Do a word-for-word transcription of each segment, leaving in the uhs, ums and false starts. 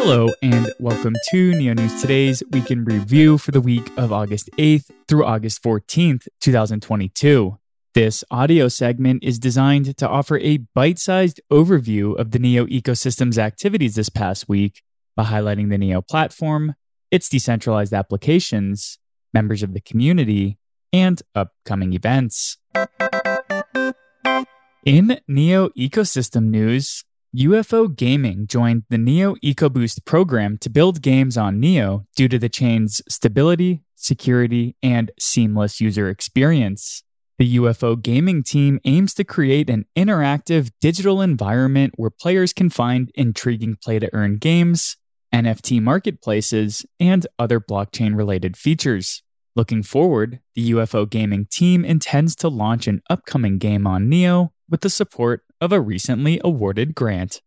Hello and welcome to Neo News Today's Weekend Review for the week of August eighth through August fourteenth, twenty twenty-two. This audio segment is designed to offer a bite-sized overview of the Neo ecosystem's activities this past week by highlighting the Neo platform, its decentralized applications, members of the community, and upcoming events. In Neo ecosystem news, U F O Gaming joined the Neo EcoBoost program to build games on Neo due to the chain's stability, security, and seamless user experience. The U F O Gaming team aims to create an interactive digital environment where players can find intriguing play-to-earn games, N F T marketplaces, and other blockchain-related features. Looking forward, the U F O Gaming team intends to launch an upcoming game on Neo with the support of a recently awarded grant.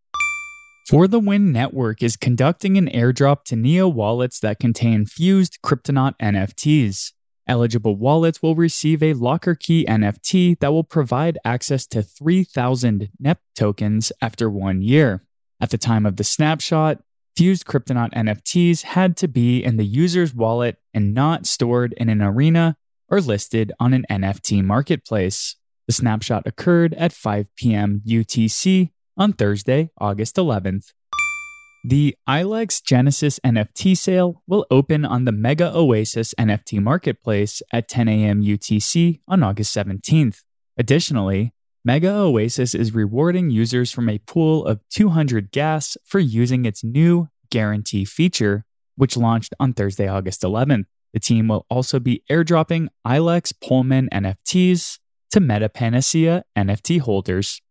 For the Win Network is conducting an airdrop to Neo wallets that contain fused Kryptonaut N F Ts. Eligible wallets will receive a locker key N F T that will provide access to three thousand N E P tokens after one year. At the time of the snapshot, fused Kryptonaut N F Ts had to be in the user's wallet and not stored in an arena or listed on an N F T marketplace. The snapshot occurred at five p.m. U T C on Thursday, August eleventh. The Ilex Genesis N F T sale will open on the Mega Oasis N F T marketplace at ten a.m. U T C on August seventeenth. Additionally, Mega Oasis is rewarding users from a pool of two hundred gas for using its new guarantee feature, which launched on Thursday, August eleventh. The team will also be airdropping Ilex Pullman N F Ts to MetaPanacea N F T holders.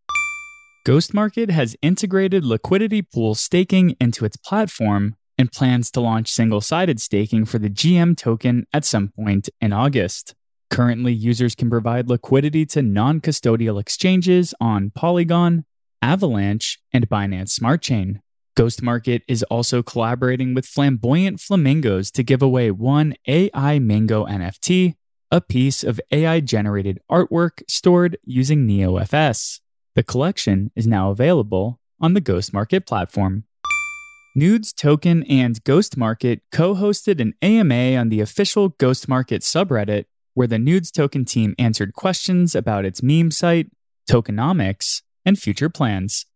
Ghost Market has integrated liquidity pool staking into its platform and plans to launch single-sided staking for the G M token at some point in August. Currently, users can provide liquidity to non-custodial exchanges on Polygon, Avalanche, and Binance Smart Chain. Ghost Market is also collaborating with Flamboyant Flamingos to give away one A I Mingo N F T, a piece of A I-generated artwork stored using NeoFS. The collection is now available on the Ghost Market platform. Nudes Token and Ghost Market co-hosted an A M A on the official Ghost Market subreddit, where the Nudes Token team answered questions about its meme site, tokenomics, and future plans.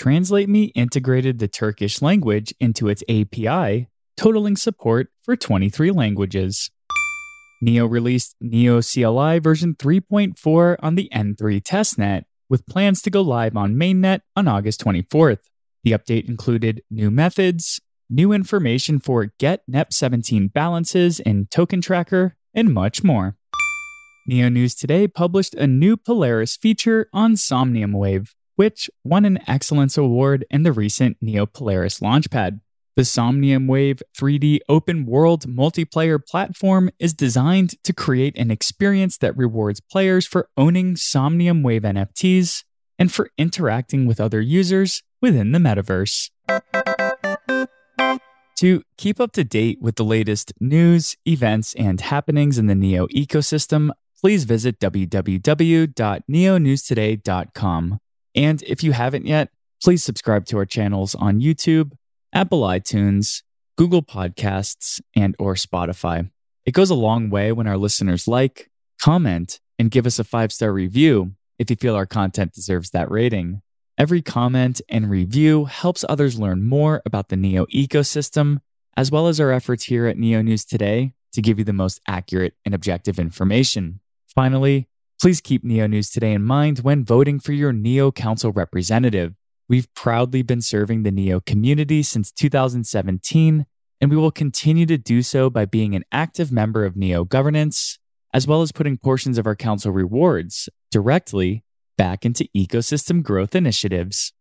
TranslateMe integrated the Turkish language into its A P I, totaling support for twenty-three languages. Neo released Neo C L I version three point four on the N three testnet, with plans to go live on mainnet on August twenty-fourth. The update included new methods, new information for get N E P seventeen balances in Token Tracker, and much more. Neo News Today published a new Polaris feature on Somnium Wave, which won an Excellence Award in the recent Neo Polaris Launchpad. The Somnium Wave three D open world multiplayer platform is designed to create an experience that rewards players for owning Somnium Wave N F Ts and for interacting with other users within the metaverse. To keep up to date with the latest news, events, and happenings in the Neo ecosystem, please visit w w w dot neo news today dot com. And if you haven't yet, please subscribe to our channels on YouTube, Apple iTunes, Google Podcasts, and or Spotify. It goes a long way when our listeners like, comment, and give us a five-star review if you feel our content deserves that rating. Every comment and review helps others learn more about the Neo ecosystem, as well as our efforts here at Neo News Today to give you the most accurate and objective information. Finally, please keep Neo News Today in mind when voting for your Neo Council representative. We've proudly been serving the Neo community since two thousand seventeen, and we will continue to do so by being an active member of Neo governance, as well as putting portions of our council rewards directly back into ecosystem growth initiatives.